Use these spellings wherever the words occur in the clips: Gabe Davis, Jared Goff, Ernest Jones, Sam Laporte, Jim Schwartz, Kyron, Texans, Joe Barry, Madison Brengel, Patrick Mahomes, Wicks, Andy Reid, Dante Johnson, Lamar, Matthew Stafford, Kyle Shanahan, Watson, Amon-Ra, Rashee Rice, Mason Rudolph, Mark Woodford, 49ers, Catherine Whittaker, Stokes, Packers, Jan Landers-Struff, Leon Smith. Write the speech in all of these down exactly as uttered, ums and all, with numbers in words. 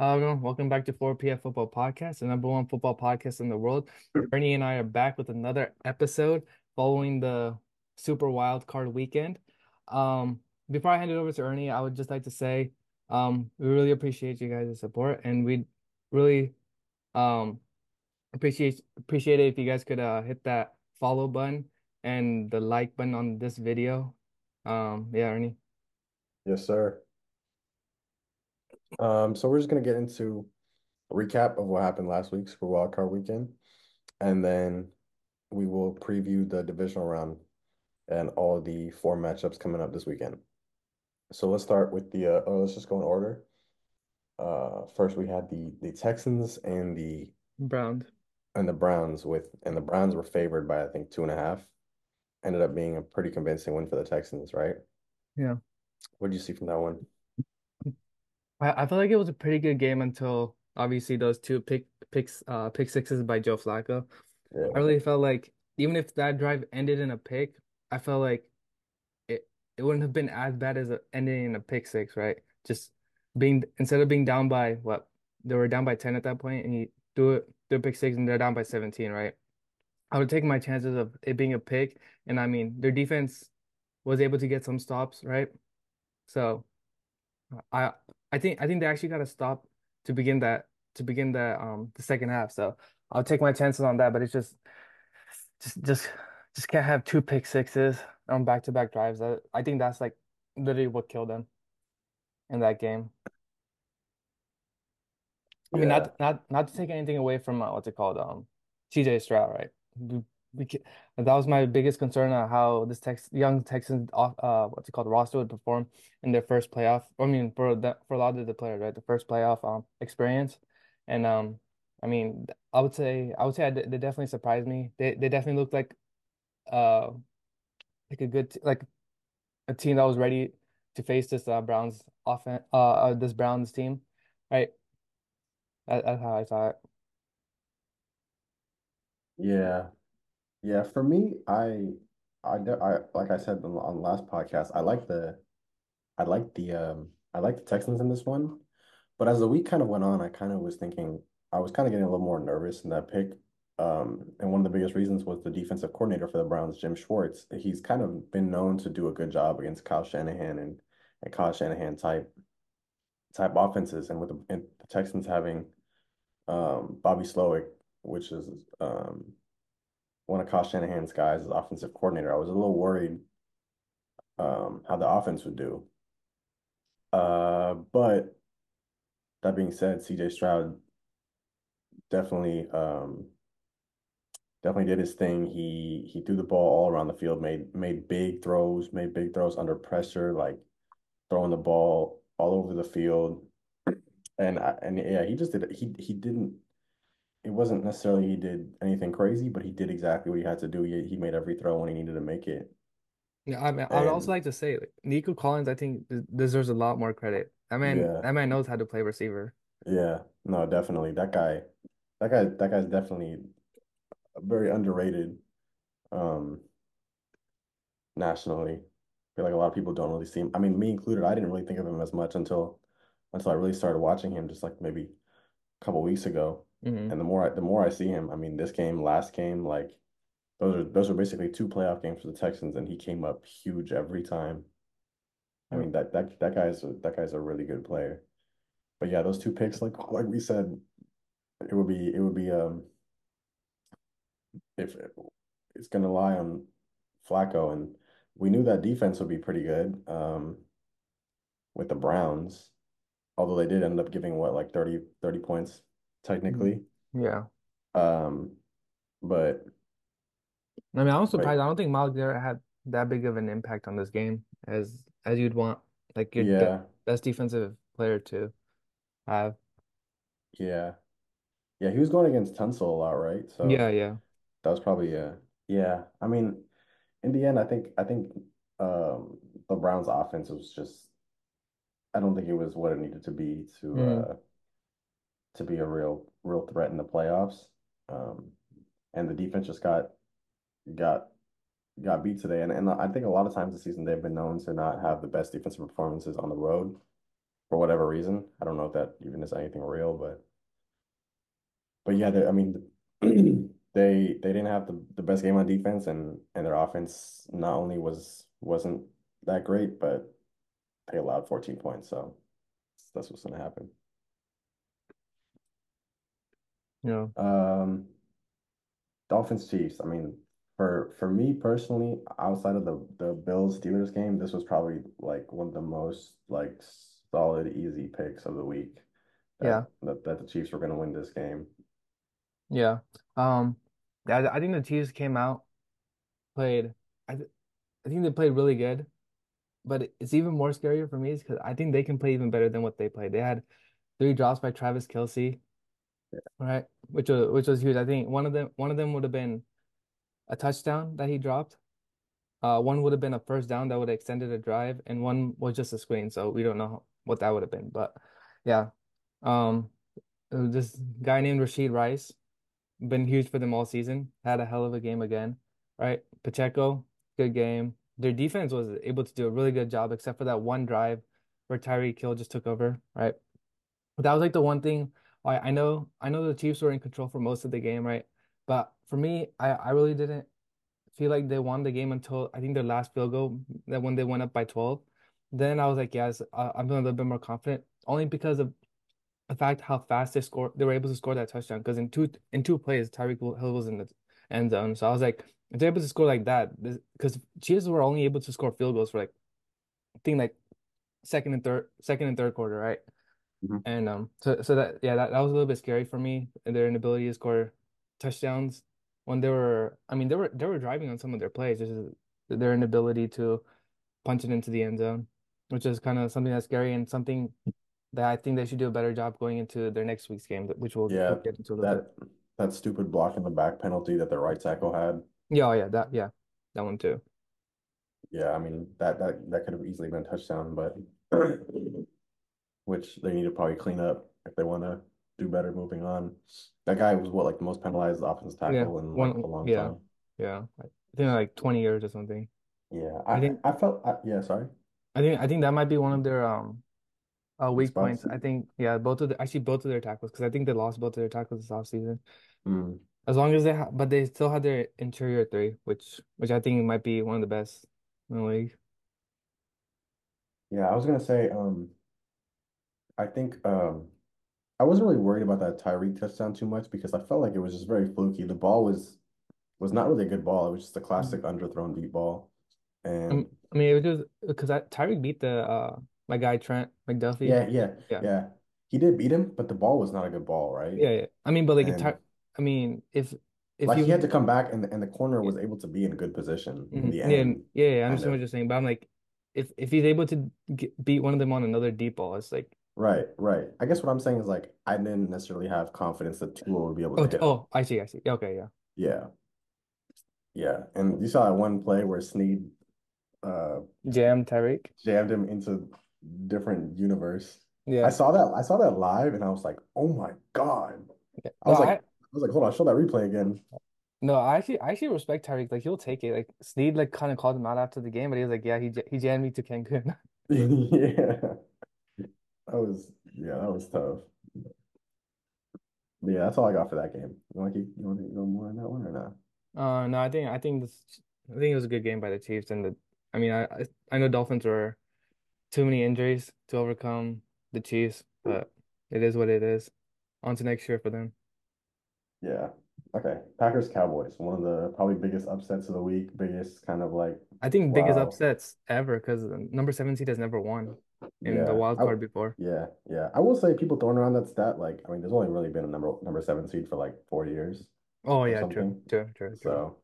Hello, everyone. Welcome back to four P F Football Podcast, the number one football podcast in the world. Ernie and I are back with another episode following the Super Wild Card weekend. Um, before I hand it over to Ernie, I would just like to say um, we really appreciate you guys' support, and we really um, appreciate appreciate it if you guys could uh, hit that follow button and the like button on this video. Um, yeah, Ernie. Yes, sir. Um, so we're just going to get into a recap of what happened last week, Super Wild Card Weekend, and then we will preview the divisional round and all the four matchups coming up this weekend. So let's start with the, uh, oh, let's just go in order. Uh, first we had the, the Texans and the Browns and the Browns with, and the Browns were favored by, I think, two and a half. Ended up being a pretty convincing win for the Texans, right? Yeah. What did you see from that one? I feel like it was a pretty good game until, obviously, those two pick picks, uh, pick sixes by Joe Flacco. Yeah. I really felt like, even if that drive ended in a pick, I felt like it it wouldn't have been as bad as a, ending in a pick six, right? Just being, instead of being down by, what, they were down by ten at that point, and you do it, do a pick six, and they're down by seventeen, right? I would take my chances of it being a pick, and I mean, their defense was able to get some stops, right? So, I... I think I think they actually got a stop to begin that to begin the um the second half. So I'll take my chances on that, but it's just just just just can't have two pick sixes on back to back drives. I, I think that's like literally what killed them in that game. I yeah. mean, not not not to take anything away from uh, what's it called um C J Stroud, right? We, we can, that was my biggest concern on how this Tex, young Texans uh what's it called roster would perform in their first playoff. I mean for that for a lot of the players, right, the first playoff um experience, and um I mean I would say I would say I, they definitely surprised me. They they definitely looked like uh like a good t- like a team that was ready to face this uh, Browns offense uh, uh this Browns team, right? That, that's how I saw it. Yeah. Yeah, for me, I, I, I, like I said on the last podcast, I like the, I like the, um, I like the Texans in this one, but as the week kind of went on, I kind of was thinking, I was kind of getting a little more nervous in that pick, um, and one of the biggest reasons was the defensive coordinator for the Browns, Jim Schwartz. He's kind of been known to do a good job against Kyle Shanahan and, and Kyle Shanahan type, type offenses, and with the, and the Texans having, um, Bobby Slowick, which is, um. one of Kyle Shanahan's guys as offensive coordinator. I was a little worried um, how the offense would do. Uh, but that being said, C J Stroud definitely um, definitely did his thing. He he threw the ball all around the field, made made big throws, made big throws under pressure, like throwing the ball all over the field. And I, and yeah, he just did he he didn't. It wasn't necessarily he did anything crazy, but he did exactly what he had to do. He, he made every throw when he needed to make it. Yeah, I mean, and, I'd also like to say, like, Nico Collins, I think, deserves a lot more credit. That man, yeah. that man knows how to play receiver. Yeah, no, definitely. That guy, that guy, that guy's definitely very underrated um, nationally. I feel like a lot of people don't really see him. I mean, me included, I didn't really think of him as much until until I really started watching him, just like maybe a couple weeks ago. Mm-hmm. And the more I, the more I see him, I mean, this game, last game, like those are those are basically two playoff games for the Texans, and he came up huge every time. I mean, that that that guy's that guy's a really good player. But yeah, those two picks, like like we said, it would be it would be um if it, it's gonna lie on Flacco, and we knew that defense would be pretty good um with the Browns, although they did end up giving what like thirty points. Technically, yeah. Um, but I mean, I was surprised. But, I don't think Miles Garrett had that big of an impact on this game as as you'd want, like your yeah. de- best defensive player to have. Yeah, yeah. He was going against Tunsil a lot, right? So yeah, yeah. That was probably yeah, yeah. I mean, in the end, I think I think um the Browns' offense was just. I don't think it was what it needed to be to. Mm. Uh, to be a real real threat in the playoffs. Um, and the defense just got got got beat today. And and I think a lot of times this season they've been known to not have the best defensive performances on the road. for whatever reason. I don't know if that even is anything real, but but yeah, I mean, they they didn't have the, the best game on defense, and and their offense not only was wasn't that great, but they allowed fourteen points, so that's what's going to happen. Yeah. Um, Dolphins Chiefs. I mean, for for me personally, outside of the the Bills Steelers game, this was probably like one of the most like solid easy picks of the week. That, yeah. That that the Chiefs were going to win this game. Yeah. Um, I I think the Chiefs came out played. I th- I think they played really good, but it's even more scarier for me is because I think they can play even better than what they played. They had three drops by Travis Kelce. Yeah. Right, which was which was huge. I think one of them one of them would have been a touchdown that he dropped. Uh, one would have been a first down that would have extended a drive, and one was just a screen. So we don't know what that would have been, but yeah, um, this guy named Rashee Rice, been huge for them all season. Had a hell of a game again, right? Pacheco, good game. Their defense was able to do a really good job, except for that one drive where Tyreek Hill just took over, right? But that was like the one thing. I know I know the Chiefs were in control for most of the game, right? But for me, I, I really didn't feel like they won the game until I think their last field goal, that when they went up by twelve. Then I was like, yes, uh, I'm feeling a little bit more confident, only because of the fact how fast they scored. They were able to score that touchdown because in two in two plays, Tyreek Hill was in the end zone. So I was like, if they're able to score like that, because Chiefs were only able to score field goals for like, I think like second and third, second and third quarter, right? Mm-hmm. And um, so so that yeah, that, that was a little bit scary for me. Their inability to score touchdowns when they were, I mean, they were they were driving on some of their plays. Just their inability to punch it into the end zone, which is kind of something that's scary and something that I think they should do a better job going into their next week's game, which we'll, yeah, we'll get into a little that, bit. That stupid block in the back penalty that their right tackle had. Yeah, oh yeah, that yeah, that one too. Yeah, I mean that that that could have easily been a touchdown, but. Which they need to probably clean up if they want to do better moving on. That guy was, what, like the most penalized offensive tackle yeah, in like, one, a long yeah, time. Yeah, I think like twenty years or something. Yeah, I, I think I felt. I, yeah, sorry. I think I think that might be one of their um, uh, weak Spots. points. I think yeah, both of the, actually both of their tackles, because I think they lost both of their tackles this offseason. Mm. As long as they, ha- but they still had their interior three, which which I think might be one of the best in the league. Yeah, I was gonna say um. I think um, I wasn't really worried about that Tyreek touchdown too much because I felt like it was just very fluky. The ball was was not really a good ball. It was just a classic mm-hmm. underthrown deep ball. And I mean, it was because Tyreek beat the uh, my guy Trent McDuffie. Yeah, yeah, yeah, yeah. He did beat him, but the ball was not a good ball, right? Yeah, yeah. I mean, but like, and, I mean, if if like you, he had to come back, and and the corner was able to be in good position mm-hmm. in the end. Yeah, yeah. yeah I understand what you're saying, but I'm like, if if he's able to get, beat one of them on another deep ball, it's like. Right, right. I guess what I'm saying is, like, I didn't necessarily have confidence that Tua would be able to oh, hit him. Oh, I see, I see. Okay, yeah. Yeah. Yeah, and you saw that one play where Sneed... Uh, jammed Tariq? Jammed him into different universe. Yeah. I saw that I saw that live, and I was like, oh my God. Yeah. I was no, like, I... I was like, hold on, show that replay again. No, I actually I actually respect Tariq. Like, he'll take it. Like, Sneed, like, kind of called him out after the game, but he was like, yeah, he he jammed me to Cancun. Yeah. That was yeah, that was tough. But yeah, that's all I got for that game. You want to keep, you want to go more on that one or not? Uh, no, I think I think this I think it was a good game by the Chiefs, and the I mean I I know Dolphins were too many injuries to overcome the Chiefs, but it is what it is. On to next year for them. Yeah. Okay. Packers Cowboys, one of the probably biggest upsets of the week, biggest kind of like I think wow. biggest upsets ever because number seven seed has never won. In yeah, the wild card I, before. Yeah, yeah. I will say people throwing around that stat, like, I mean, there's only really been a number number seven seed for like four years. Oh yeah, true, true, true. So,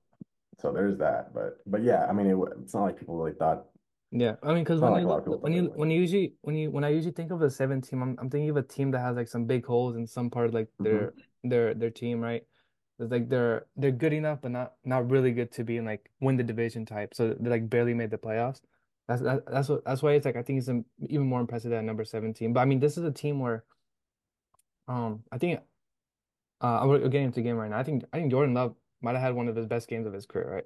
so there's that, but but yeah, I mean, it, it's not like people really thought. Yeah, I mean, because when, like when, when you really. when you usually when you when I usually think of a seven team, I'm I'm thinking of a team that has like some big holes in some part of like their mm-hmm. their their team, right? It's like they're they're good enough, but not not really good to be in like win the division type. So they like barely made the playoffs. That's that's what that's why it's like I think it's even more impressive than number seventeen. But I mean, this is a team where, um, I think, uh, we're getting into the game right now. I think I think Jordan Love might have had one of his best games of his career. Right,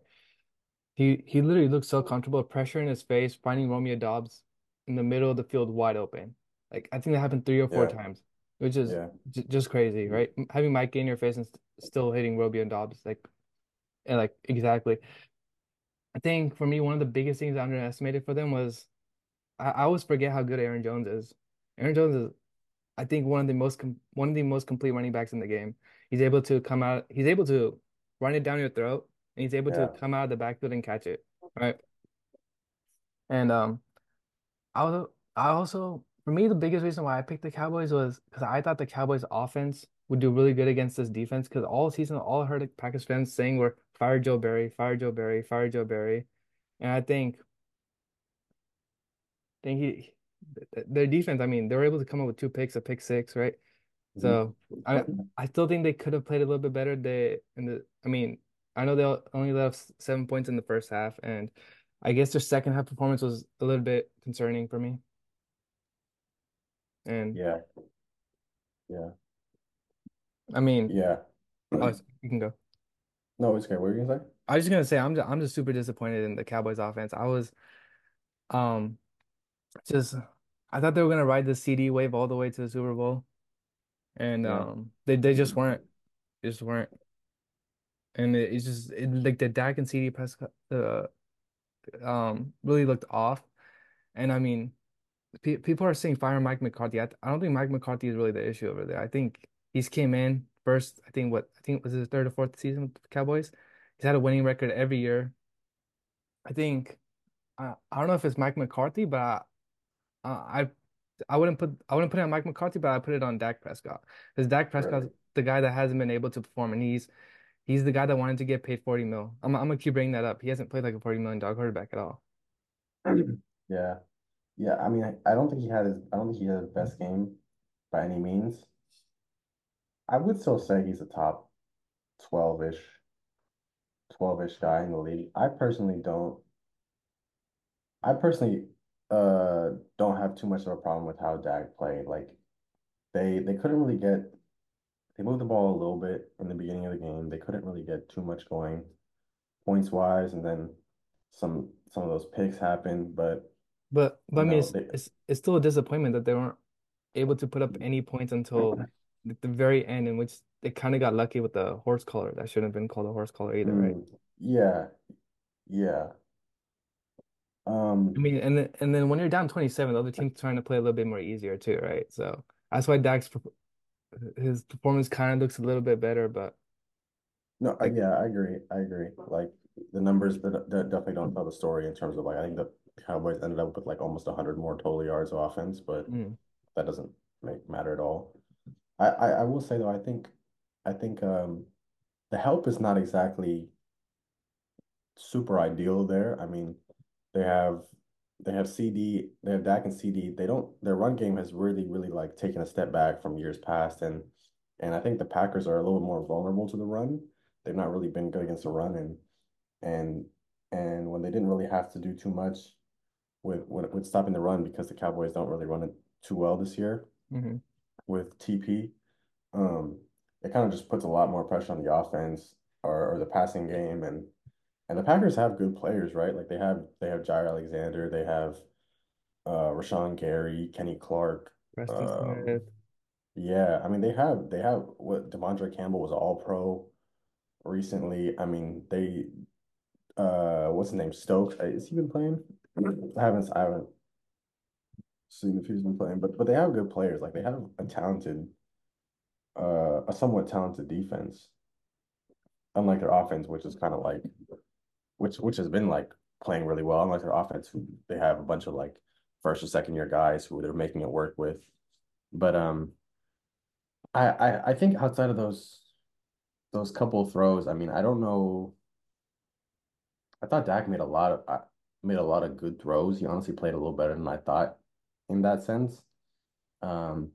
he he literally looked so comfortable, pressure in his face, finding Romeo Doubs in the middle of the field wide open. Like, I think that happened three or four yeah. times, which is yeah. j- just crazy, right? Having Mike in your face and st- still hitting Roby and Dobbs, like, and like exactly. I think for me, one of the biggest things I underestimated for them was I, I always forget how good Aaron Jones is. Aaron Jones is, I think, one of the most com- one of the most complete running backs in the game. He's able to come out. He's able to run it down your throat, and he's able yeah. to come out of the backfield and catch it, right? And um, I was I also. For me, the biggest reason why I picked the Cowboys was because I thought the Cowboys' offense would do really good against this defense. Because all season, all I heard Packers fans saying were "Fire Joe Barry, fire Joe Barry, fire Joe Barry," and I think, I think he, their defense. I mean, they were able to come up with two picks, a pick six, right? Mm-hmm. So I, I still think they could have played a little bit better. They, in the, I mean, I know they only left seven points in the first half, and I guess their second half performance was a little bit concerning for me. And yeah, yeah. I mean, yeah. Oh, you can go. No, it's okay. What were you gonna say? I was just gonna say I'm just, I'm just super disappointed in the Cowboys' offense. I was, um, just I thought they were gonna ride the C D wave all the way to the Super Bowl, and yeah. um, they they just weren't, they just weren't, and it, it's just it, like the Dak and C D press, uh, um, really looked off, and I mean. People are saying fire Mike McCarthy. I, th- I don't think Mike McCarthy is really the issue over there. I think he's came in first. I think what I think was his third or fourth season with the Cowboys. He's had a winning record every year. I think I, I don't know if it's Mike McCarthy, but I, uh, I I wouldn't put I wouldn't put it on Mike McCarthy, but I put it on Dak Prescott because Dak Prescott's right. the guy that hasn't been able to perform, and he's he's the guy that wanted to get paid forty mil. I'm I'm gonna keep bringing that up. He hasn't played like a forty million dollar quarterback at all. Yeah. Yeah, I mean, I, I don't think he had his. I don't think he had his best game by any means. I would still say he's a top twelve-ish, twelve-ish guy in the league. I personally don't. I personally uh don't have too much of a problem with how Dak played. Like they they couldn't really get. They moved the ball a little bit in the beginning of the game. They couldn't really get too much going, points wise, and then some some of those picks happened, but. But, but no, I mean, it's, they, it's it's still a disappointment that they weren't able to put up any points until the very end, in which they kind of got lucky with the horse collar. That shouldn't have been called a horse collar either, right? Yeah, yeah. Um, I mean, and then, and then when you're down twenty-seven, the other team's trying to play a little bit more easier too, right? So that's why Dak's his performance kind of looks a little bit better, but no, like, yeah, I agree, I agree. Like the numbers that, that definitely don't tell the story in terms of like I think the. Cowboys ended up with like almost one hundred more total yards of offense, but mm. that doesn't make matter at all. I, I, I will say though, I think I think um, the help is not exactly super ideal there. I mean, they have they have C D, they have Dak and C D. They don't their run game has really really like taken a step back from years past, and and I think the Packers are a little more vulnerable to the run. They've not really been good against the run, and and and when they didn't really have to do too much. With, with with stopping the run because the Cowboys don't really run it too well this year mm-hmm. with T P. Um, it kind of just puts a lot more pressure on the offense or, or the passing game. And and the Packers have good players, right? Like they have they have Jair Alexander, they have uh, Rashawn Gary, Kenny Clark. Um, yeah, I mean they have they have what Devondre Campbell was an all-pro recently. I mean they uh, what's his name? Stokes. Has he been playing? I haven't, I haven't seen if he's been playing, but but they have good players. Like they have a talented, uh, a somewhat talented defense. Unlike their offense, which is kind of like, which which has been like playing really well. Unlike their offense, who they have a bunch of like first or second year guys who they're making it work with. But um, I I I think outside of those those couple throws, I mean, I don't know. I thought Dak made a lot of. I, Made a lot of good throws. He honestly played a little better than I thought in that sense. Um,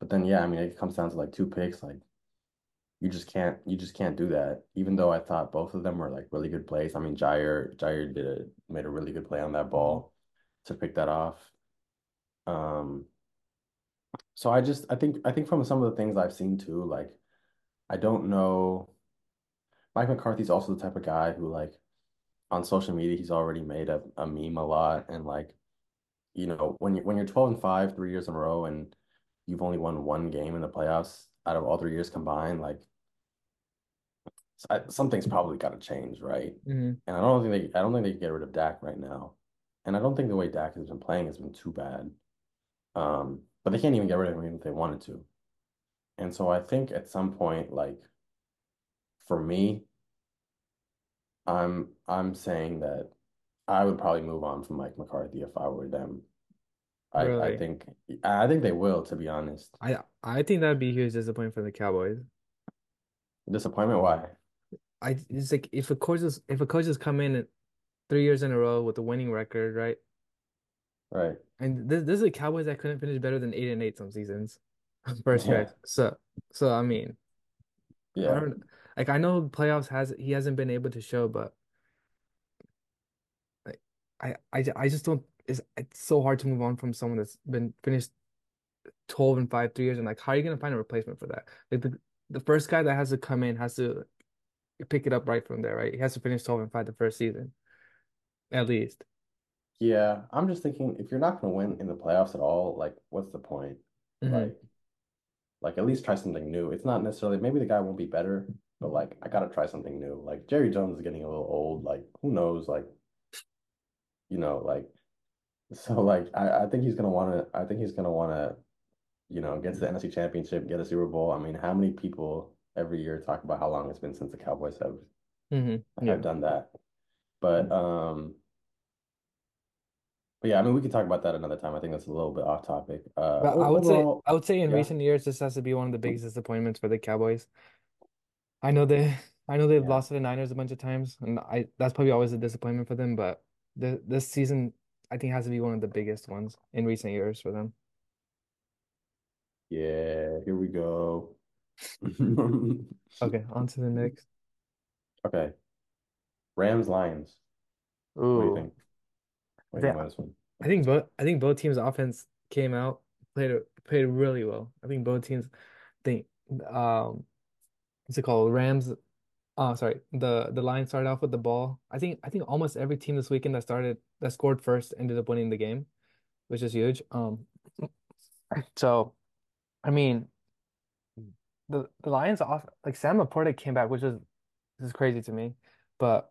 but then yeah, I mean it comes down to like two picks. Like you just can't you just can't do that. Even though I thought both of them were like really good plays. I mean Jair Jair did a made a really good play on that ball to pick that off. Um so I just I think I think from some of the things I've seen too, like I don't know. Mike McCarthy's also the type of guy who like on social media, he's already made a, a meme a lot, and like you know, when you when you're twelve and five, three years in a row, and you've only won one game in the playoffs out of all three years combined, like something's probably got to change, right? Mm-hmm. And I don't think they I don't think they can get rid of Dak right now, and I don't think the way Dak has been playing has been too bad. Um, but they can't even get rid of him even if they wanted to. And so I think at some point, like for me, I'm I'm saying that I would probably move on from Mike McCarthy if I were them. I, really? I think I think they will, to be honest. I I think that'd be a huge disappointment for the Cowboys. Disappointment? Why? I it's like if a coach is if a coach has come in three years in a row with a winning record, right? Right. And this this is the Cowboys that couldn't finish better than eight and eight some seasons. First yeah. year. So so I mean, yeah. I don't, like I know playoffs has he hasn't been able to show, but like I I I just don't. It's it's so hard to move on from someone that's been finished twelve and five three years, and like how are you gonna find a replacement for that? Like the the first guy that has to come in has to pick it up right from there, right? He has to finish twelve and five the first season, at least. Yeah, I'm just thinking if you're not going to win in the playoffs at all, like, what's the point? Mm-hmm. Like, like at least try something new. It's not necessarily, maybe the guy won't be better, but, like, I got to try something new. Like, Jerry Jones is getting a little old. Like, who knows? Like, you know, like, so, like, I, I think he's going to want to, I think he's going to want to, you know, get to the N F C Championship, get a Super Bowl. I mean, how many people every year talk about how long it's been since the Cowboys have, mm-hmm. yeah. have done that? But, um, but yeah, I mean, we could talk about that another time. I think that's a little bit off topic. Uh, but I would overall, say, I would say, in yeah. recent years, this has to be one of the biggest disappointments for the Cowboys. I know they, I know they've yeah. lost to the Niners a bunch of times, and I that's probably always a disappointment for them. But the, this season, I think, has to be one of the biggest ones in recent years for them. Yeah, here we go. Okay, on to the next. Okay, Rams Lions. Ooh. What do you think? What do you think about this one? I think both. I think both teams' offense came out played played really well. I think both teams. I think um, what's it called? Rams. Oh, sorry. The the Lions started off with the ball. I think I think almost every team this weekend that started that scored first ended up winning the game, which is huge. Um, so. I mean, the the Lions off like Sam Laporte came back, which is this is crazy to me, but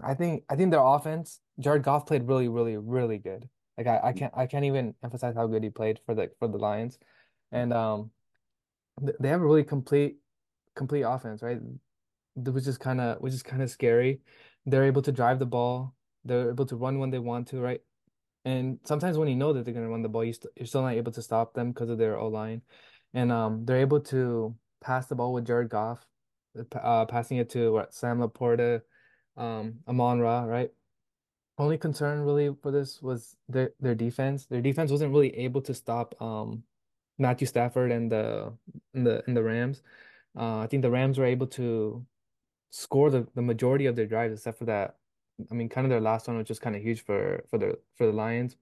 I think I think their offense. Jared Goff played really, really, really good. Like I, I can't I can't even emphasize how good he played for the for the Lions, and um, they have a really complete complete offense, right? Which is kind of which is kind of scary. They're able to drive the ball. They're able to run when they want to, right? And sometimes when you know that they're going to run the ball, you st- you're still not able to stop them because of their O-line. And um, they're able to pass the ball with Jared Goff, uh, passing it to what, Sam Laporte, um, Amon-Ra, right? Only concern really for this was their, their defense. Their defense wasn't really able to stop um, Matthew Stafford and the and the, and the Rams. Uh, I think the Rams were able to score the, the majority of their drives except for that. I mean, kind of their last one was just kind of huge for for the for the Lions.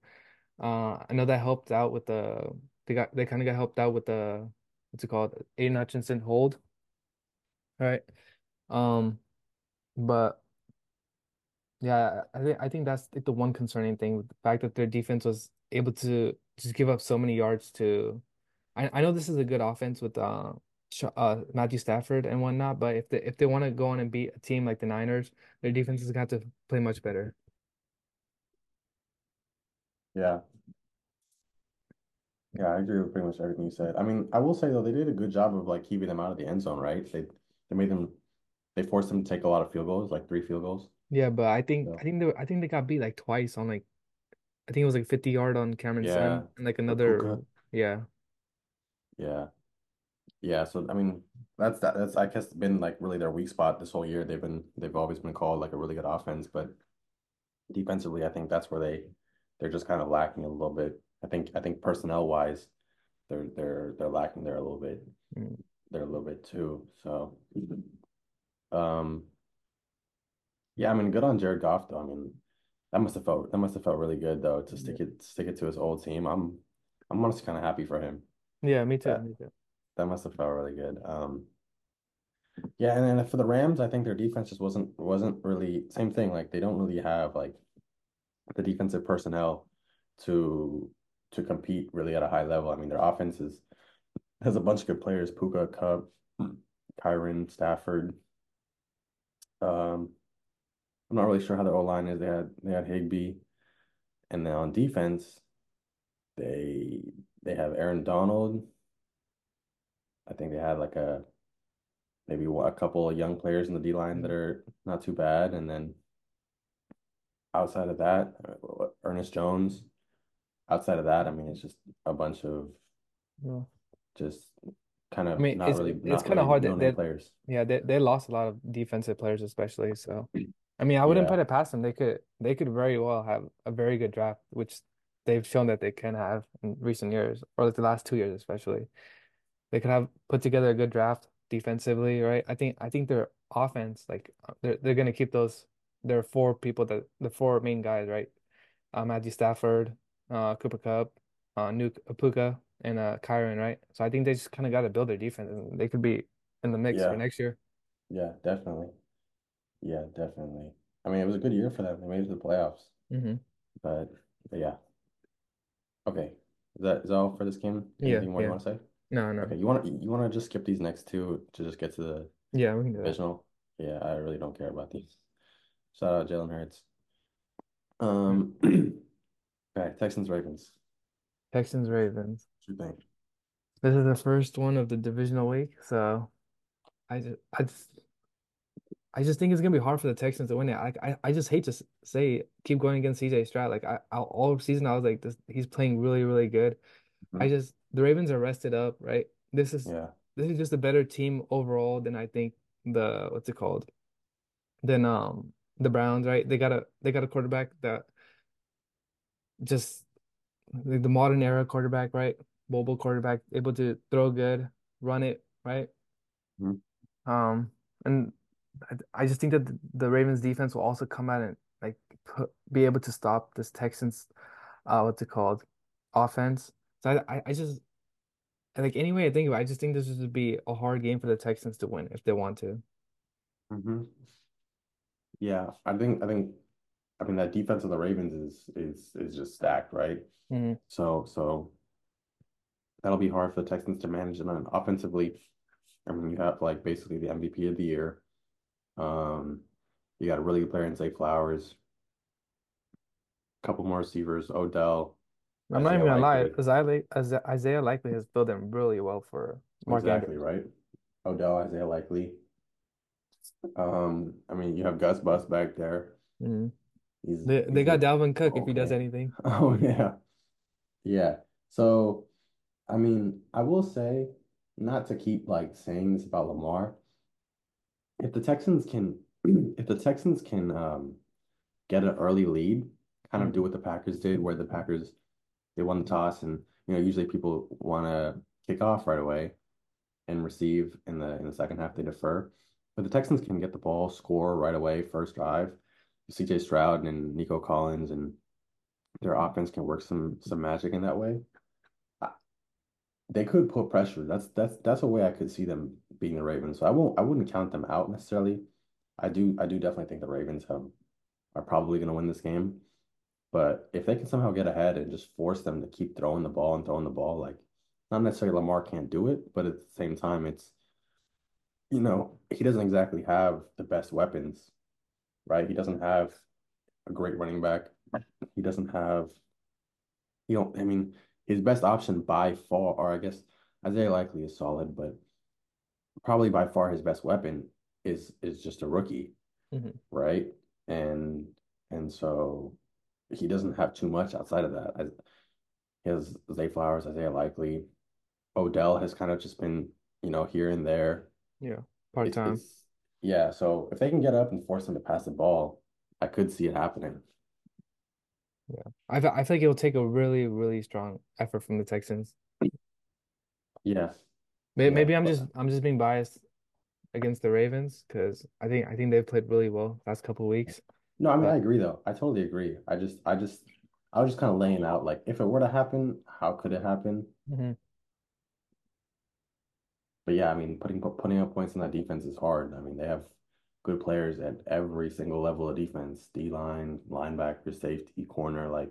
Uh, I know that helped out with the they got they kind of got helped out with the what's it called Aiden Hutchinson hold, all right? Um, but yeah, I think I think that's like the one concerning thing with the fact that their defense was able to just give up so many yards to. I I know this is a good offense with uh, uh Matthew Stafford and whatnot, but if they if they want to go on and beat a team like the Niners, their defense is going to have to play much better. Yeah. Yeah, I agree with pretty much everything you said. I mean, I will say, though, they did a good job of, like, keeping them out of the end zone, right? They they made them – they forced them to take a lot of field goals, like three field goals. Yeah, but I think so. I think they were, I think they got beat, like, twice on, like – I think it was, like, fifty-yard on Cameron yeah. Sam and, like, another – yeah. Yeah. Yeah, so, I mean, that's, that, that's I guess, been, like, really their weak spot this whole year. They've been they've always been called, like, a really good offense, but defensively, I think that's where they – they're just kind of lacking a little bit. I think I think personnel wise, they're they're they're lacking there a little bit. Mm. They're a little bit too. So, um, yeah. I mean, good on Jared Goff though. I mean, that must have felt that must have felt really good though to stick it stick it to his old team. I'm I'm honestly kind of happy for him. Yeah, me too. That, me too. That must have felt really good. Um, yeah, and then for the Rams, I think their defense just wasn't wasn't really same thing. Like they don't really have like the defensive personnel to to compete really at a high level. I mean, their offense is, has a bunch of good players: Puka, Kupp, Kyron, Stafford. Um, I'm not really sure how their O-line is. They had they had Higbee, and then on defense, they they have Aaron Donald. I think they had like a maybe a couple of young players in the D-line that are not too bad, and then outside of that, Ernest Jones. Outside of that, I mean, it's just a bunch of yeah. just kind of I mean, not it's, really not it's kind really of hard that they players. Yeah, they they lost a lot of defensive players, especially. So, I mean, I wouldn't yeah. put it past them. They could they could very well have a very good draft, which they've shown that they can have in recent years, or like the last two years especially. They could have put together a good draft defensively, right? I think I think their offense, like they're they're gonna keep those their four people that the four main guys, right? Uh, Matthew Stafford, uh, Cooper Kupp, uh, Nuke Apuka, and uh, Kyron, right? So I think they just kind of got to build their defense, and they could be in the mix yeah. for next year. Yeah, definitely. Yeah, definitely. I mean, it was a good year for them. They made it to the playoffs. Mm-hmm. But, but yeah. Okay, is that is that all for this game? Anything yeah, more yeah. you want to say? No, no. Okay, you want to you want to just skip these next two to just get to the yeah we can do divisional. That. Yeah, I really don't care about these. Shout out Jalen Hurts. Um, okay, Texans Ravens. Texans Ravens. What do you think? This is the first one of the divisional week, so I just I just, I just think it's gonna be hard for the Texans to win it. I I, I just hate to say keep going against C J Stroud. Like I, I all season I was like this, he's playing really really good. Mm-hmm. I just the Ravens are rested up, right? This is yeah. this is just a better team overall than I think the what's it called than um. the Browns, right? They got a they got a quarterback that just like the modern era quarterback, right? Mobile quarterback, able to throw good, run it, right? Mm-hmm. Um, and I, I just think that the Ravens defense will also come out and like put, be able to stop this Texans, uh, what's it called, offense. So I I just like any way I think of it, I just think this would be a hard game for the Texans to win if they want to. Mm-hmm. Yeah, I think I think I mean that defense of the Ravens is is is just stacked, right? Mm-hmm. So so that'll be hard for the Texans to manage them. And offensively, I mean you have like basically the M V P of the year. Um, you got a really good player in Zay Flowers, a couple more receivers, Odell. I'm Isaiah not even gonna Likely. lie, Isaiah Likely has built them really well for Mark Exactly Andrews. Right. Odell, Isaiah Likely. Um, I mean, you have Gus Bus back there. Mm-hmm. He's, they he's they got Dalvin Cook okay. if he does anything. Oh yeah, yeah. So, I mean, I will say, not to keep like saying this about Lamar. If the Texans can, if the Texans can, um, get an early lead, kind of mm-hmm. do what the Packers did, where the Packers they won the toss, and you know usually people want to kick off right away, and receive in the in the second half they defer. But the Texans can get the ball, score right away, first drive. C J Stroud and Nico Collins and their offense can work some some magic in that way. I, they could put pressure. That's that's that's a way I could see them beating the Ravens. So I won't I wouldn't count them out necessarily. I do I do definitely think the Ravens have, are probably going to win this game. But if they can somehow get ahead and just force them to keep throwing the ball and throwing the ball, like not necessarily Lamar can't do it, but at the same time it's you know, he doesn't exactly have the best weapons, right? He doesn't have a great running back. He doesn't have, you know, I mean, his best option by far, or I guess Isaiah Likely is solid, but probably by far his best weapon is is just a rookie, mm-hmm. right? And and so he doesn't have too much outside of that. He has Zay Flowers, Isaiah Likely. Odell has kind of just been, you know, here and there. Yeah, part it's, time. It's, yeah, so if they can get up and force them to pass the ball, I could see it happening. Yeah, I I feel like it'll take a really really strong effort from the Texans. Yeah, maybe, yeah, maybe I'm but... just I'm just being biased against the Ravens because I think I think they've played really well the last couple of weeks. No, I mean but... I agree though. I totally agree. I just I just I was just kind of laying out like if it were to happen, how could it happen? Mm-hmm. But yeah, I mean, putting putting up points on that defense is hard. I mean, they have good players at every single level of defense: D line, linebacker, safety, corner. Like,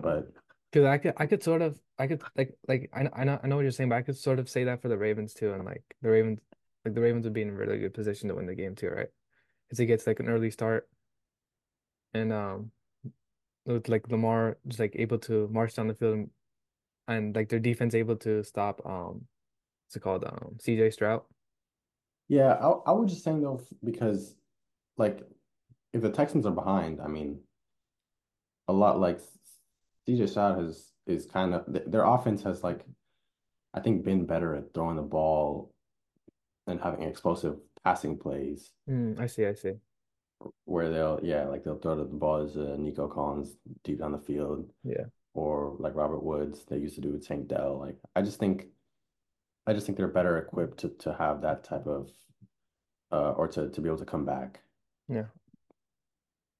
But because I could, I could sort of, I could like, like I, I know, I know what you're saying, but I could sort of say that for the Ravens too, and like the Ravens, like the Ravens would be in a really good position to win the game too, right? Because it gets like an early start, and um, with like Lamar just like able to march down the field, and, and like their defense able to stop um, what's it called um C J Stroud. Yeah, I I would just saying though because like if the Texans are behind, I mean, a lot like C J Stroud has is kind of their offense has like I think been better at throwing the ball and having explosive passing plays. Mm, I see, I see. Where they'll yeah, like they'll throw the ball as uh, Nico Collins deep down the field. Yeah. Or like Robert Woods, they used to do with Tank Dell. Like I just think, I just think they're better equipped to, to have that type of, uh, or to, to be able to come back. Yeah.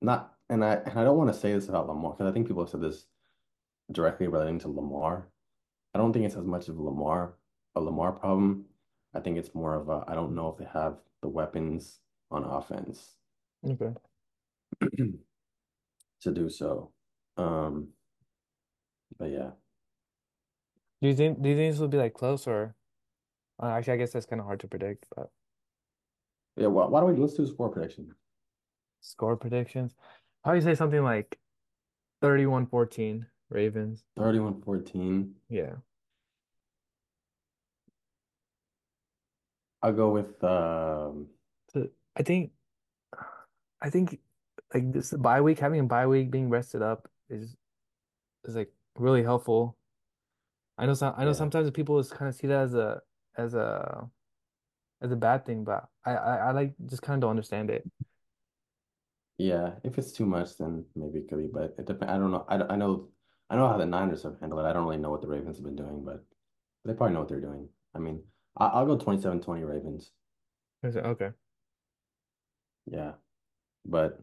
Not and I and I don't want to say this about Lamar because I think people have said this directly relating to Lamar. I don't think it's as much of a Lamar a Lamar problem. I think it's more of a I don't know if they have the weapons on offense. Okay. to do so. Um. But yeah. Do you think do you think this will be like close or? Uh, actually, I guess that's kind of hard to predict. But yeah, well, why don't we let's do score prediction? Score predictions. How do you say something like thirty-one fourteen Ravens? thirty-one fourteen Yeah. I'll go with. Um... So I think, I think, like this bye week having a bye week being rested up is. Is like really helpful. I know some, I know yeah. sometimes people just kind of see that as a as a as a bad thing, but I, I, I like just kind of don't understand it. Yeah, if it's too much, then maybe it could be. But it depends. I don't know. I, I know I know how the Niners have handled it. I don't really know what the Ravens have been doing, but they probably know what they're doing. I mean, I, I'll go twenty-seven twenty Ravens. Okay. Yeah, but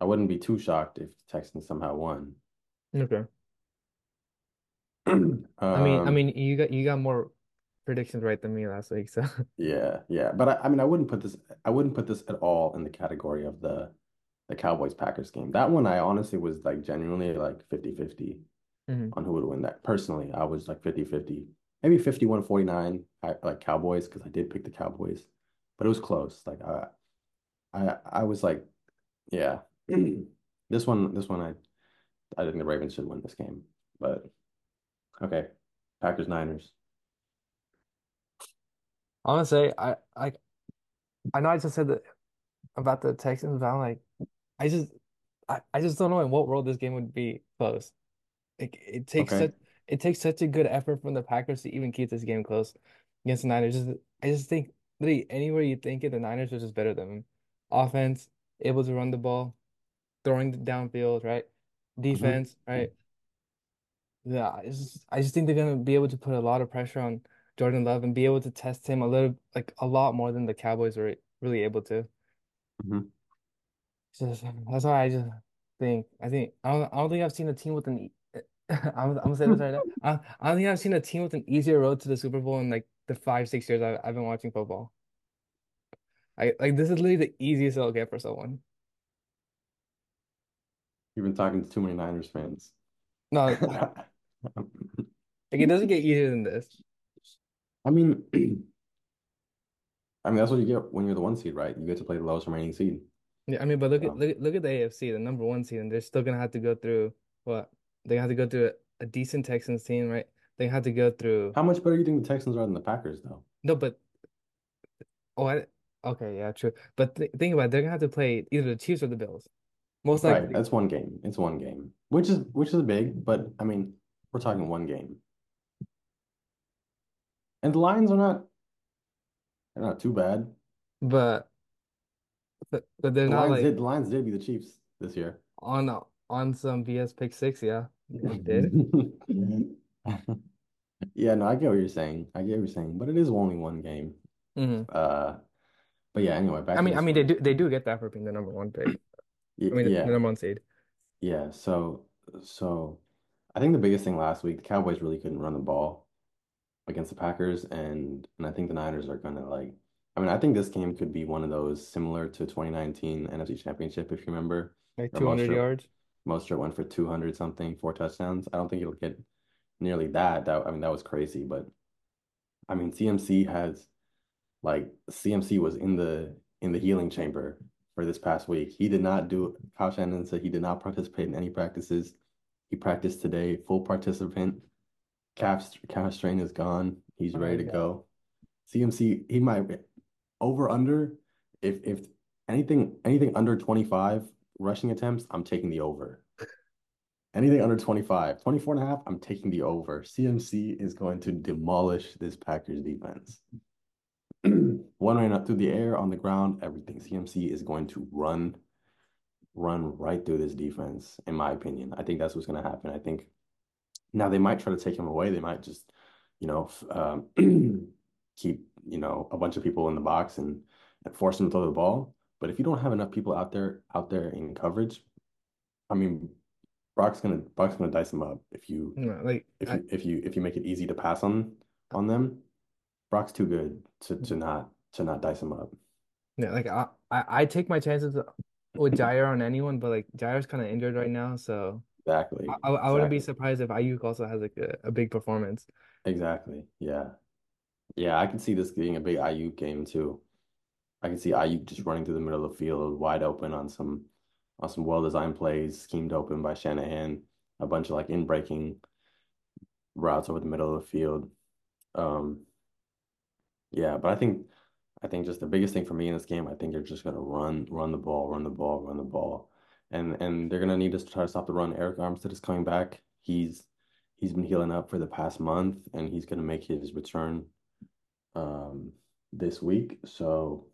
I wouldn't be too shocked if the Texans somehow won. Okay. um, I mean, I mean, you got you got more predictions right than me last week, so yeah, yeah. But I, I mean, I wouldn't put this, I wouldn't put this at all in the category of the the Cowboys Packers game. That one, I honestly was like genuinely like fifty-fifty mm-hmm. on who would win that. Personally, I was like fifty-fifty, maybe fifty-one forty-nine, I, like Cowboys because I did pick the Cowboys, but it was close. Like I, I, I was like, yeah, this one, this one, I. I think the Ravens should win this game, but okay, Packers Niners. I want to say I I I know I just said that about the Texans, but I'm like I just I, I just don't know in what world this game would be close. Like it, it takes okay. such it takes such a good effort from the Packers to even keep this game close against the Niners. Just I just think literally anywhere you think it, the Niners are just better than them. Offense able to run the ball, throwing the downfield, right? Defense, mm-hmm. right? Yeah, it's just, I just think they're gonna be able to put a lot of pressure on Jordan Love and be able to test him a little, like a lot more than the Cowboys were really able to. Mm-hmm. Just that's why I just think I think I don't I don't think I've seen a team with an I'm I'm gonna say this right now I, I don't think I've seen a team with an easier road to the Super Bowl in like the five six years I've I've been watching football. I like this is literally the easiest it'll get for someone. You've been talking to too many Niners fans. No. like it doesn't get easier than this. I mean, I mean that's what you get when you're the one seed, right? You get to play the lowest remaining seed. Yeah, I mean, but look um, at look, look at the A F C, the number one seed, and they're still gonna have to go through what they have to go through a, a decent Texans team, right? They have to go through. How much better do you think the Texans are than the Packers, though? No, but oh, I, okay, yeah, true. But th- think about it, they're gonna have to play either the Chiefs or the Bills. Most likely. Right, that's one game. It's one game, which is which is big, but I mean, we're talking one game. And the Lions are not, they're not too bad. But, but, but they're the not Lions like did, the Lions did be the Chiefs this year on on some B S pick six, yeah, they did. yeah, no, I get what you're saying. I get what you're saying, but it is only one game. Mm-hmm. Uh, but yeah, anyway, back. I mean, I mean, one. they do they do get that for being the number one pick. I mean, yeah. I'm on seed. Yeah, so so I think the biggest thing last week, the Cowboys really couldn't run the ball against the Packers, and and I think the Niners are gonna like. I mean, I think this game could be one of those similar to twenty nineteen N F C Championship, if you remember. Like two hundred sure, yards. Mostert went for two hundred something, four touchdowns. I don't think he'll get nearly that. That I mean, that was crazy. But I mean, C M C has like C M C was in the in the healing chamber for this past week. He did not do. Kyle Shanahan said he did not participate in any practices. He practiced today, full participant. Calf calf strain is gone. He's oh ready to God. go. C M C, he might over under. If if anything anything under twenty-five rushing attempts, I'm taking the over. Anything under twenty-five, twenty-four and a half, I'm taking the over. C M C is going to demolish this Packers defense. One ran up through the air, on the ground, everything. C M C is going to run, run right through this defense, in my opinion. I think that's what's going to happen. I think now they might try to take him away. They might just, you know, um, keep, you know, a bunch of people in the box and, and force him to throw the ball. But if you don't have enough people out there out there in coverage, I mean, Brock's gonna Brock's gonna dice them up. If you no, like if I, you if you if you make it easy to pass on on them, Brock's too good to, to not to not dice them up. Yeah, like I I, I take my chances with Jair on anyone, but like Jair's kind of injured right now, so exactly. I, I, I exactly. wouldn't be surprised if Ayuk also has like a, a big performance. Exactly. Yeah, yeah, I can see this being a big Ayuk game too. I can see Ayuk just running through the middle of the field, wide open on some on some well-designed plays, schemed open by Shanahan, a bunch of like in-breaking routes over the middle of the field. Um, yeah, but I think I think just the biggest thing for me in this game, I think they're just gonna run, run the ball, run the ball, run the ball, and and they're gonna need us to try to stop the run. Eric Armstead is coming back. He's he's been healing up for the past month, and he's gonna make his return um, this week. So.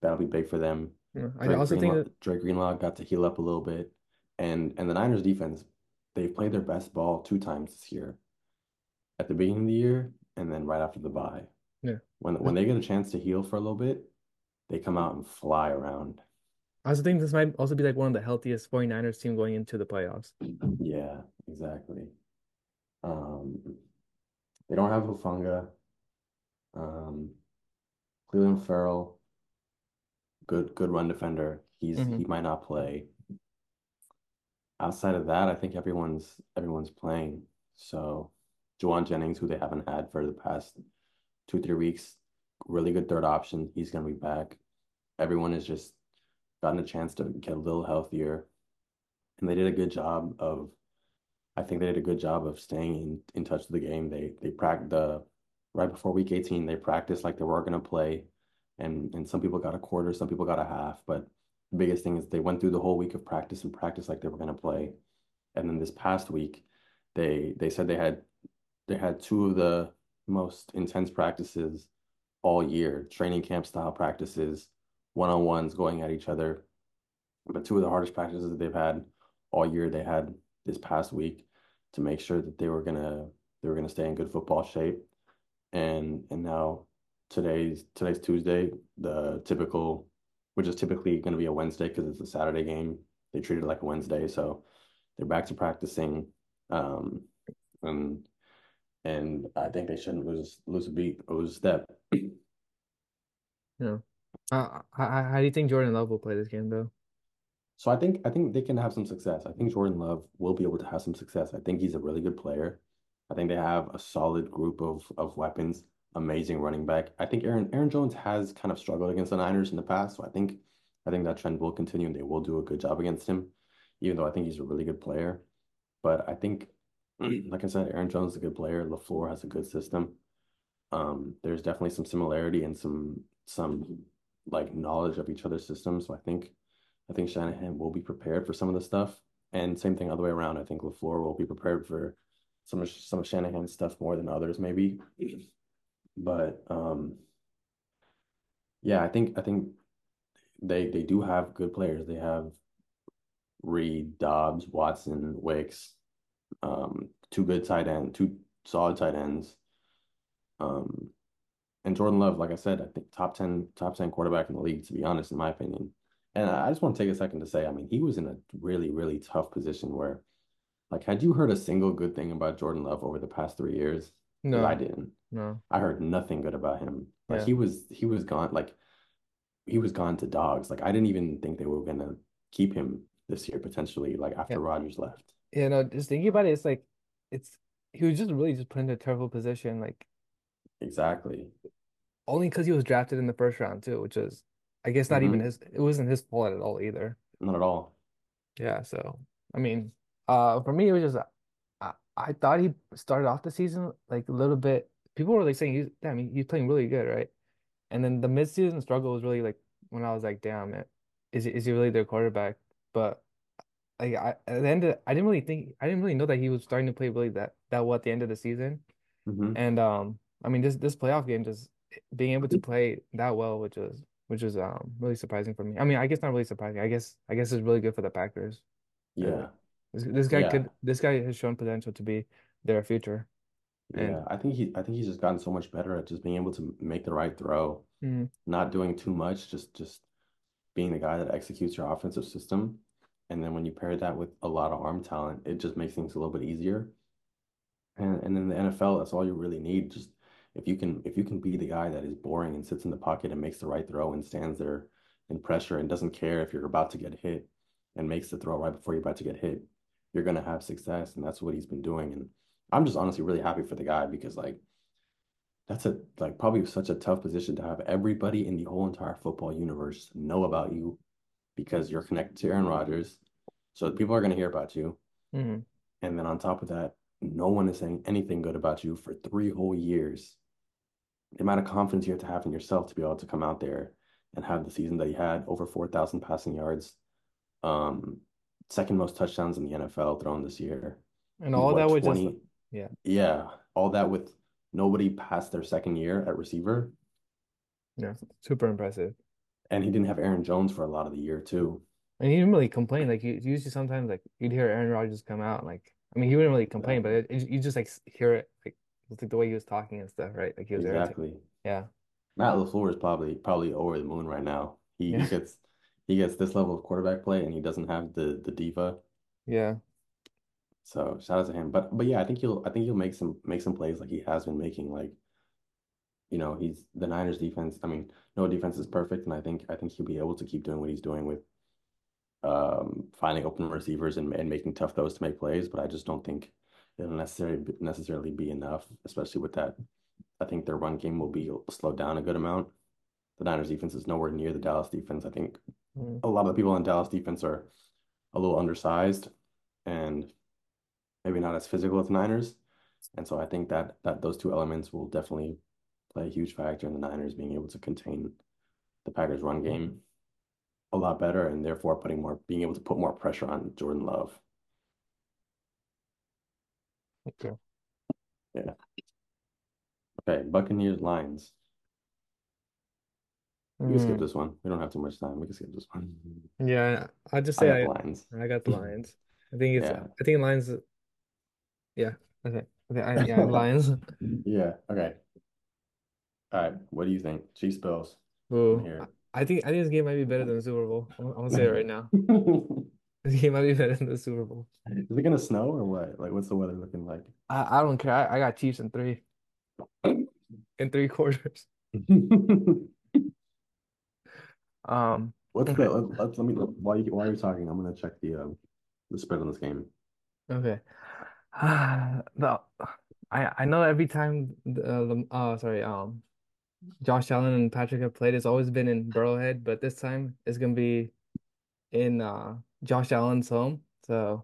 That'll be big for them. Yeah, I Drake also Greenlaw, think that... Drake Greenlaw got to heal up a little bit. And and the Niners defense, they've played their best ball two times this year. At the beginning of the year and then right after the bye. Yeah. When when they get a chance to heal for a little bit, they come out and fly around. I also think this might also be like one of the healthiest 49ers team going into the playoffs. Yeah, exactly. Um, they don't have Hufanga. Um, Cleveland Ferrell. Good, good run defender. He's mm-hmm. he might not play. Outside of that, I think everyone's everyone's playing. So, Juwan Jennings, who they haven't had for the past two three weeks, really good third option. He's gonna be back. Everyone has just gotten a chance to get a little healthier, and they did a good job of. I think they did a good job of staying in, in touch with the game. They they practiced the right before week eighteen. They practiced like they were gonna play. And and some people got a quarter, some people got a half. But the biggest thing is they went through the whole week of practice and practice like they were going to play. And then this past week, they they said they had they had two of the most intense practices all year, training camp style practices, one-on-ones going at each other. But two of the hardest practices that they've had all year, they had this past week to make sure that they were gonna they were gonna stay in good football shape. And and now. Today's today's Tuesday, the typical, which is typically going to be a Wednesday because it's a Saturday game. They treat it like a Wednesday, so they're back to practicing, um, and and I think they shouldn't lose lose a beat or lose a step. Yeah, uh, how, how do you think Jordan Love will play this game though? So I think I think they can have some success. I think Jordan Love will be able to have some success. I think he's a really good player. I think they have a solid group of of weapons. Amazing running back. I think Aaron Aaron Jones has kind of struggled against the Niners in the past, so I think I think that trend will continue and they will do a good job against him, even though I think he's a really good player. But I think, like I said, Aaron Jones is a good player. LaFleur has a good system. Um, there's definitely some similarity and some some like knowledge of each other's systems. So I think I think Shanahan will be prepared for some of the stuff. And same thing other way around. I think LaFleur will be prepared for some of some of Shanahan's stuff more than others, maybe. But um, yeah, I think I think they they do have good players. They have Reed, Dobbs, Watson, Wicks, um, two good tight end, two solid tight ends, um, and Jordan Love. Like I said, I think top ten top ten quarterback in the league, to be honest, in my opinion. And I just want to take a second to say, I mean, he was in a really really tough position where, like, had you heard a single good thing about Jordan Love over the past three years? No, I didn't. No, I heard nothing good about him. Like yeah. he was, he was gone. Like he was gone to dogs. Like I didn't even think they were gonna keep him this year potentially, like after yeah. Rodgers left. You know, just thinking about it, it's like it's he was just really just put in a terrible position, like exactly. Only because he was drafted in the first round too, which is, I guess, not mm-hmm. even his. It wasn't his fault at all either. Not at all. Yeah. So I mean, uh, for me, it was just I, I thought he started off the season like a little bit. People were like saying, he's, "Damn, he's playing really good, right?" And then the midseason struggle was really like when I was like, "Damn, it, is is he really their quarterback?" But like I at the end, of, I didn't really think I didn't really know that he was starting to play really that that well at the end of the season. Mm-hmm. And um, I mean this this playoff game just being able to play that well, which was which was um really surprising for me. I mean, I guess not really surprising. I guess I guess it's really good for the Packers. Yeah, this, this guy yeah. could. This guy has shown potential to be their future. Yeah, and I think he. I think he's just gotten so much better at just being able to make the right throw, mm-hmm. not doing too much, just just being the guy that executes your offensive system. And then when you pair that with a lot of arm talent, it just makes things a little bit easier. And and in the N F L, that's all you really need. Just if you can if you can be the guy that is boring and sits in the pocket and makes the right throw and stands there in pressure and doesn't care if you're about to get hit and makes the throw right before you're about to get hit, you're gonna have success. And that's what he's been doing. And I'm just honestly really happy for the guy because like that's a like probably such a tough position to have everybody in the whole entire football universe know about you because you're connected to Aaron Rodgers. So people are gonna hear about you. Mm-hmm. And then on top of that, no one is saying anything good about you for three whole years. The amount of confidence you have to have in yourself to be able to come out there and have the season that he had, over four thousand passing yards, um, second most touchdowns in the N F L thrown this year. And all what, that was twenty, just, yeah. Yeah, all that with nobody past their second year at receiver. Yeah, super impressive. And he didn't have Aaron Jones for a lot of the year, too. And he didn't really complain. Like, you usually sometimes, like, you'd hear Aaron Rodgers come out, like, I mean, he wouldn't really complain, yeah. but it, it, you just, like, hear it, like, like the way he was talking and stuff, right? Like he was exactly, irritated. Yeah. Matt LaFleur is probably probably over the moon right now. He yeah. gets he gets this level of quarterback play, and he doesn't have the the diva. Yeah. So shout out to him, but but yeah, I think he'll I think he'll make some make some plays like he has been making. Like, you know, he's the Niners defense. I mean, no defense is perfect, and I think I think he'll be able to keep doing what he's doing with um finding open receivers and and making tough throws to make plays. But I just don't think it'll necessarily necessarily be enough, especially with that. I think their run game will be slowed down a good amount. The Niners defense is nowhere near the Dallas defense. I think mm. a lot of the people on Dallas defense are a little undersized and maybe not as physical as the Niners. And so I think that that those two elements will definitely play a huge factor in the Niners being able to contain the Packers run game a lot better and therefore putting more being able to put more pressure on Jordan Love. Okay. Yeah. Okay. Buccaneers Lions. We can mm. skip this one. We don't have too much time. We can skip this one. Yeah, I just say I got I, the Lions. I got the Lions. I think it's. Yeah. I think Lions. Yeah. Okay. Okay. I, yeah. Lions. Yeah. Okay. All right. What do you think? Chiefs Bills. Ooh. I think I think this game might be better than the Super Bowl. I'm, I'm gonna say it right now. This game might be better than the Super Bowl. Is it gonna snow or what? Like, what's the weather looking like? I, I don't care. I, I got Chiefs in three, in three quarters. um, what's the? Let, let, let me. While you while you're talking, I'm gonna check the um the spread on this game. Okay. Uh, no, I I know every time the uh, uh sorry um Josh Allen and Patrick have played, it's always been in Burrowhead, but this time it's gonna be in uh. Josh Allen's home, so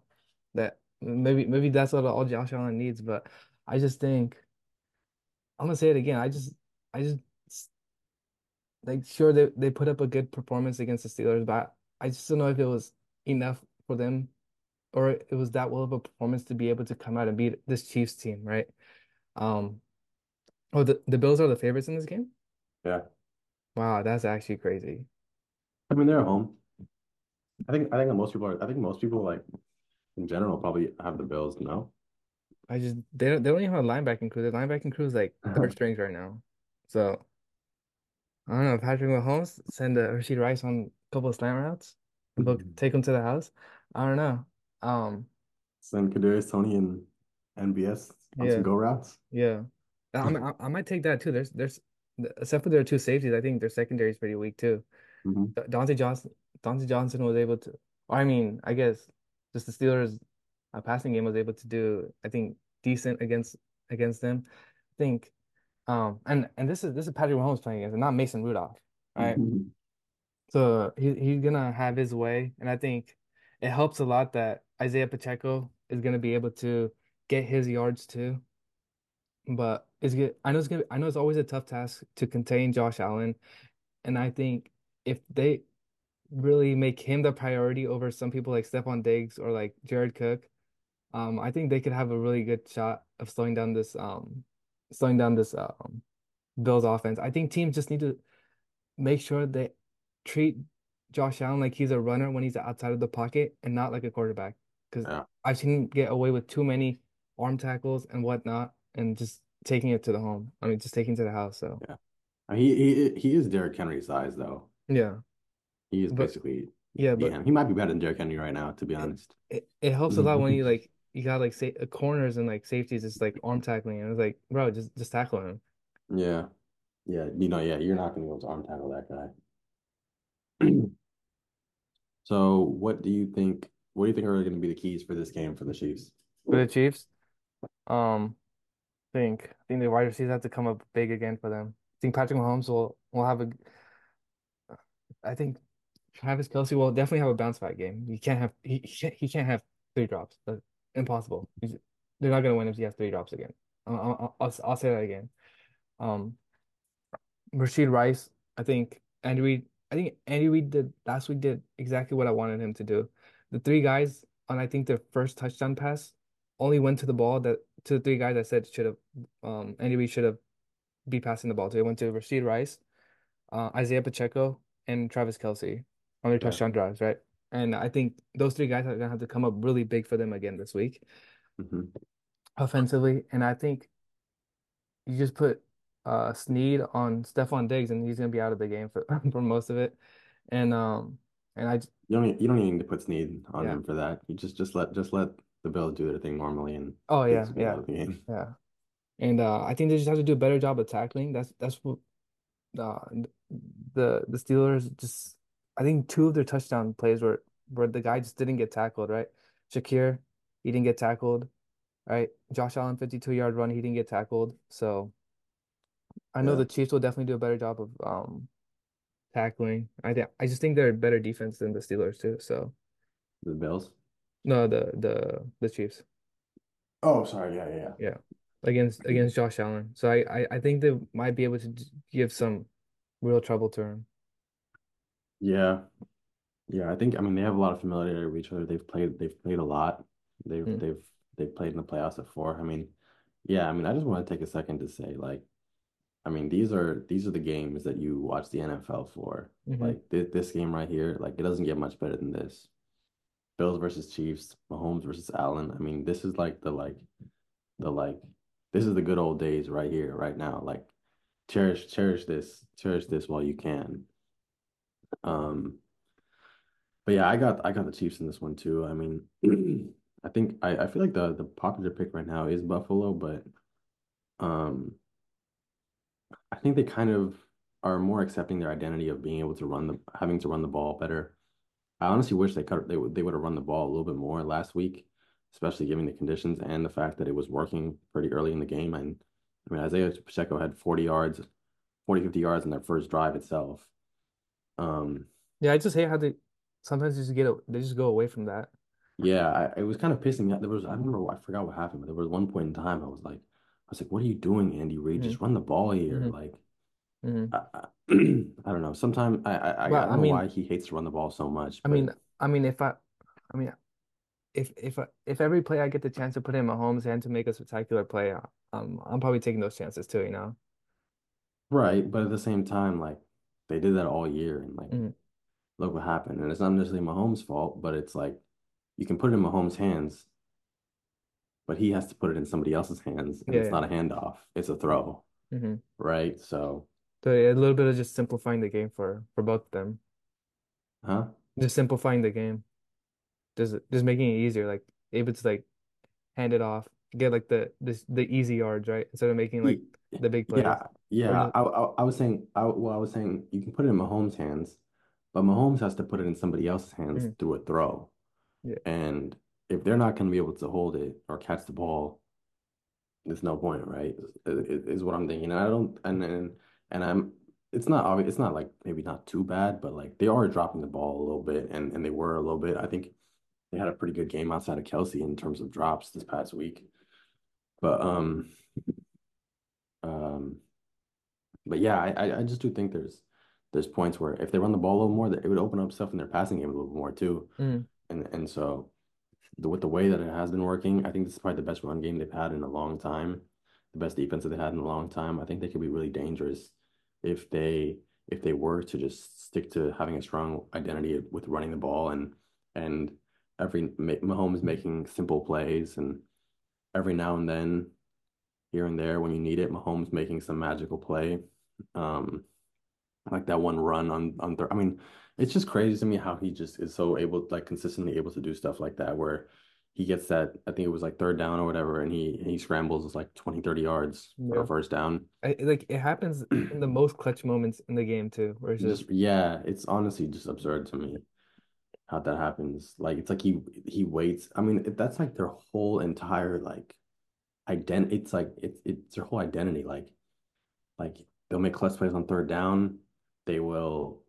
that maybe maybe that's what all Josh Allen needs. But I just think I'm gonna say it again. I just I just like sure they, they put up a good performance against the Steelers, but I just don't know if it was enough for them, or it was that well of a performance to be able to come out and beat this Chiefs team, right? Um, oh, the the Bills are the favorites in this game? Yeah. Wow, that's actually crazy. I mean, they're at home. I think I think most people are. I think most people like in general probably have the Bills. No, I just they don't they don't even have a linebacking crew. Their linebacking crew is like third strings right now. So I don't know. Patrick Mahomes send a Rashee Rice on a couple of slant routes and book, take him to the house. I don't know. Um, send Kadarius Toney and N B S on yeah. some go routes. Yeah, I, mean, I I might take that too. There's there's except for their two safeties. I think their secondary is pretty weak too. Mm-hmm. Dante Johnson. Dante Johnson was able to I mean, I guess just the Steelers' uh, passing game was able to do, I think, decent against against them. I think, um, and and this is this is Patrick Mahomes playing against, and not Mason Rudolph, right? Mm-hmm. So he he's gonna have his way, and I think it helps a lot that Isaiah Pacheco is gonna be able to get his yards too. But it's good. I know it's good. I know it's always a tough task to contain Josh Allen, and I think if they really make him the priority over some people like Stephon Diggs or like Jared Cook, um, I think they could have a really good shot of slowing down this um, slowing down this um, Bills offense. I think teams just need to make sure they treat Josh Allen like he's a runner when he's outside of the pocket and not like a quarterback. Because yeah. I've seen him get away with too many arm tackles and whatnot, and just taking it to the home. I mean, just taking it to the house. So yeah, I mean, he he he is Derrick Henry's size though. Yeah, he is but, basically. Yeah, but yeah, he might be better than Derrick Henry right now, to be honest. It, it helps a lot when you like you got like sa- corners and like safeties just like arm tackling, and it's like, bro, just just tackle him. Yeah, yeah, you know, yeah, you're not gonna be able to arm tackle that guy. So, what do you think? What do you think are going to be the keys for this game for the Chiefs? For the Chiefs, um. I think I think the wide receivers have to come up big again for them. I think Patrick Mahomes will, will have a. I think Travis Kelce will definitely have a bounce back game. You can't have he he can't have three drops. That's impossible. They're not gonna win if he has three drops again. I'll I'll, I'll say that again. Um, Rashee Rice. I think Andy Reid. I think Andy Reid did last week did exactly what I wanted him to do. The three guys on I think their first touchdown pass only went to the ball that. To the three guys I said should have, um, Andy Reid should have be passing the ball to. It went to Rashee Rice, uh, Isaiah Pacheco, and Travis Kelce on their touchdown yeah. drives, right? And I think those three guys are going to have to come up really big for them again this week mm-hmm. offensively. And I think you just put uh, Sneed on Stephon Diggs, and he's going to be out of the game for, for most of it. And um, and I just, you don't you don't even need to put Sneed on yeah. him for that. You just just let just let. The Bills do their thing normally, and oh yeah, yeah, yeah, and uh, I think they just have to do a better job of tackling. That's that's what uh, the the Steelers just. I think two of their touchdown plays were where the guy just didn't get tackled. Right, Shakir, he didn't get tackled. Right, Josh Allen fifty-two yard run, he didn't get tackled. So I know yeah. the Chiefs will definitely do a better job of um tackling. I th- I just think they're a better defense than the Steelers too. So the Bills. No, the the the Chiefs. Oh, sorry, yeah, yeah, yeah. Against against Josh Allen, so I, I, I think they might be able to give some real trouble to him. Yeah, yeah. I think I mean they have a lot of familiarity with each other. They've played they've played a lot. They've mm. they've they've played in the playoffs before. I mean, yeah. I mean, I just want to take a second to say like, I mean these are these are the games that you watch the N F L for. Mm-hmm. Like th- this game right here, like it doesn't get much better than this. Bills versus Chiefs, Mahomes versus Allen. I mean, this is like the like the like this is the good old days right here, right now. Like cherish cherish this, cherish this while you can. Um but yeah, I got I got the Chiefs in this one too. I mean, I think I, I feel like the the popular pick right now is Buffalo, but um I think they kind of are more accepting their identity of being able to run the having to run the ball better. I honestly wish they could, they, they would have run the ball a little bit more last week, especially given the conditions and the fact that it was working pretty early in the game. And I mean, Isaiah Pacheco had forty yards, forty, fifty yards in their first drive itself. Um, yeah, I just hate how they sometimes just get they just go away from that. Yeah, I, it was kind of pissing me out. There was I remember I forgot what happened, but there was one point in time I was like, I was like, what are you doing, Andy Reid? Mm-hmm. Just run the ball here, mm-hmm. like. Mm-hmm. I, I, I don't know. Sometimes I I, I, well, I don't know I mean, why he hates to run the ball so much. But... I mean, I mean, if I, I mean, if if I, if every play I get the chance to put in Mahomes' hand to make a spectacular play, um, I'm probably taking those chances too. You know. Right, but at the same time, like they did that all year, and like mm-hmm. look what happened. And it's not necessarily Mahomes' fault, but it's like you can put it in Mahomes' hands, but he has to put it in somebody else's hands, and yeah, it's yeah. not a handoff; it's a throw. Mm-hmm. Right, so. So a little bit of just simplifying the game for, for both of them. Huh? Just simplifying the game. Just just making it easier. Like able to like hand it off, get like the this the easy yards, right? Instead of making like the big plays. Yeah, yeah. Just... I, I I was saying I well I was saying you can put it in Mahomes' hands, But Mahomes has to put it in somebody else's hands mm. through a throw. Yeah. And if they're not going to be able to hold it or catch the ball, there's no point, right? Is what I'm thinking. And I don't, and and, and I'm, it's not obvious. It's not like maybe not too bad, but like they are dropping the ball a little bit, and, and they were a little bit. I think they had a pretty good game outside of Kelce in terms of drops this past week. But, um, um, but yeah, I, I just do think there's, there's points where if they run the ball a little more, that it would open up stuff in their passing game a little more too. Mm. And and so the, with the way that it has been working, I think this is probably the best run game they've had in a long time, the best defense that they had in a long time. I think they could be really dangerous if they if they were to just stick to having a strong identity with running the ball, and and every Mahomes making simple plays, and every now and then, here and there, when you need it, Mahomes making some magical play. Um, like that one run on on third. I mean, it's just crazy to me how he just is so able, like consistently able to do stuff like that, where he gets that, I think it was like third down or whatever, and he he scrambles, it's like twenty, thirty yards yeah. for a first down. I, like it happens in the most clutch moments in the game too, where it's just, just yeah, it's honestly just absurd to me how that happens. Like it's like he he waits. I mean, that's like their whole entire like ident. It's like it's it's their whole identity. Like like they'll make clutch plays on third down. They will,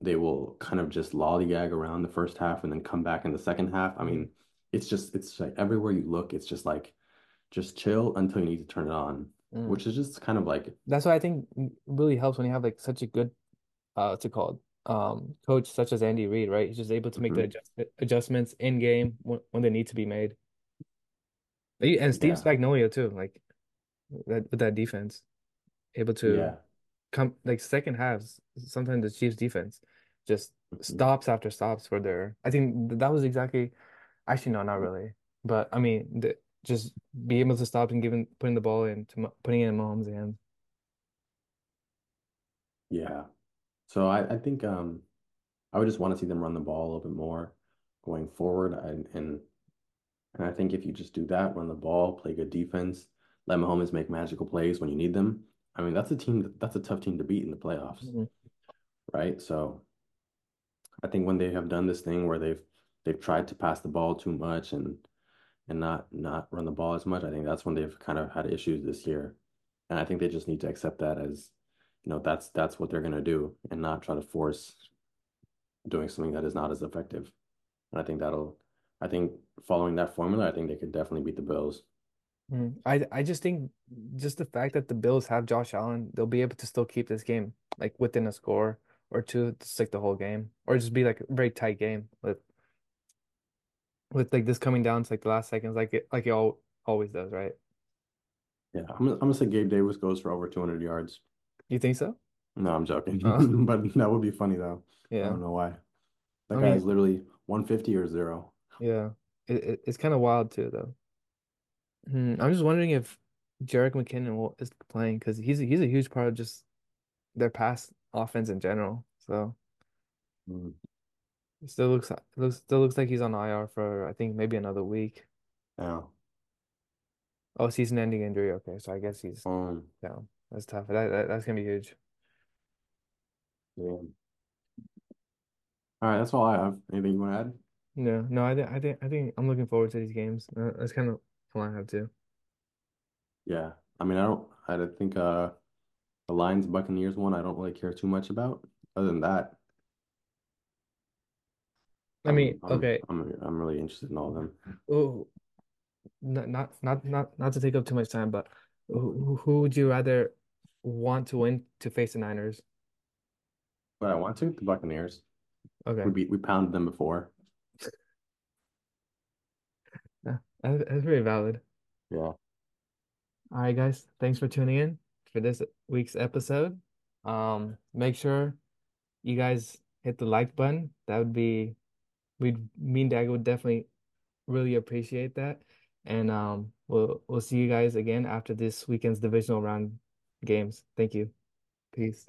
they will kind of just lollygag around the first half and then come back in the second half. I mean, it's just, it's like everywhere you look, it's just like, just chill until you need to turn it on, mm. which is just kind of like. That's why I think really helps when you have like such a good, uh, what's it called, um, coach such as Andy Reid, right? He's just able to make mm-hmm. the adjust- adjustments in game when, when they need to be made. And Steve yeah. Spagnuolo too, like that, with that defense, able to. Yeah. Come like second halves, sometimes the Chiefs defense just stops after stops for their. I think that was exactly, actually no, not really, but I mean, the, just be able to stop and giving putting the ball in, to, putting it in Mahomes' hands. Yeah, so I I think um, I would just want to see them run the ball a little bit more going forward, and and and I think if you just do that, run the ball, play good defense, let Mahomes make magical plays when you need them. I mean, that's a team, that's a tough team to beat in the playoffs, mm-hmm. right? So I think when they have done this thing where they've they've tried to pass the ball too much and and not not run the ball as much, I think that's when they've kind of had issues this year. And I think they just need to accept that as, you know, that's that's what they're going to do, and not try to force doing something that is not as effective. And I think that'll, I think following that formula, I think they could definitely beat the Bills. I I just think just the fact that the Bills have Josh Allen, they'll be able to still keep this game like within a score or two, just like the whole game, or just be like a very tight game with with like this coming down to like the last seconds, like it like it all, always does, right? Yeah, I'm gonna, I'm gonna say Gabe Davis goes for over two hundred yards. You think so? No, I'm joking, uh-huh. But that would be funny though. Yeah, I don't know why. That I guy mean, is literally one fifty or zero. Yeah, it, it it's kind of wild too though. I'm just wondering if Jerick McKinnon is playing, because he's a, he's a huge part of just their pass offense in general. So mm. it still looks looks still looks like he's on I R for I think maybe another week. Yeah. Oh, season-ending injury. Okay, so I guess he's um, down. That's tough. That, that that's gonna be huge. Yeah. All right, that's all I have. Anything you want to add? No, no. I think I think I think I'm looking forward to these games. Uh, that's kind of. I have to. Yeah, I mean, I don't. I don't think uh, the Lions Buccaneers one. I don't really care too much about. Other than that, I mean, I'm, okay, I'm, I'm I'm really interested in all of them. Oh, not not not not not to take up too much time, but who, who would you rather want to win to face the Niners? But I want to the Buccaneers. Okay, we beat, we pounded them before. That's very valid. Yeah. All right, guys. Thanks for tuning in for this week's episode. Um, make sure you guys hit the like button. That would be, we'd me and Dago would definitely really appreciate that. And um, we'll we'll see you guys again after this weekend's divisional round games. Thank you. Peace.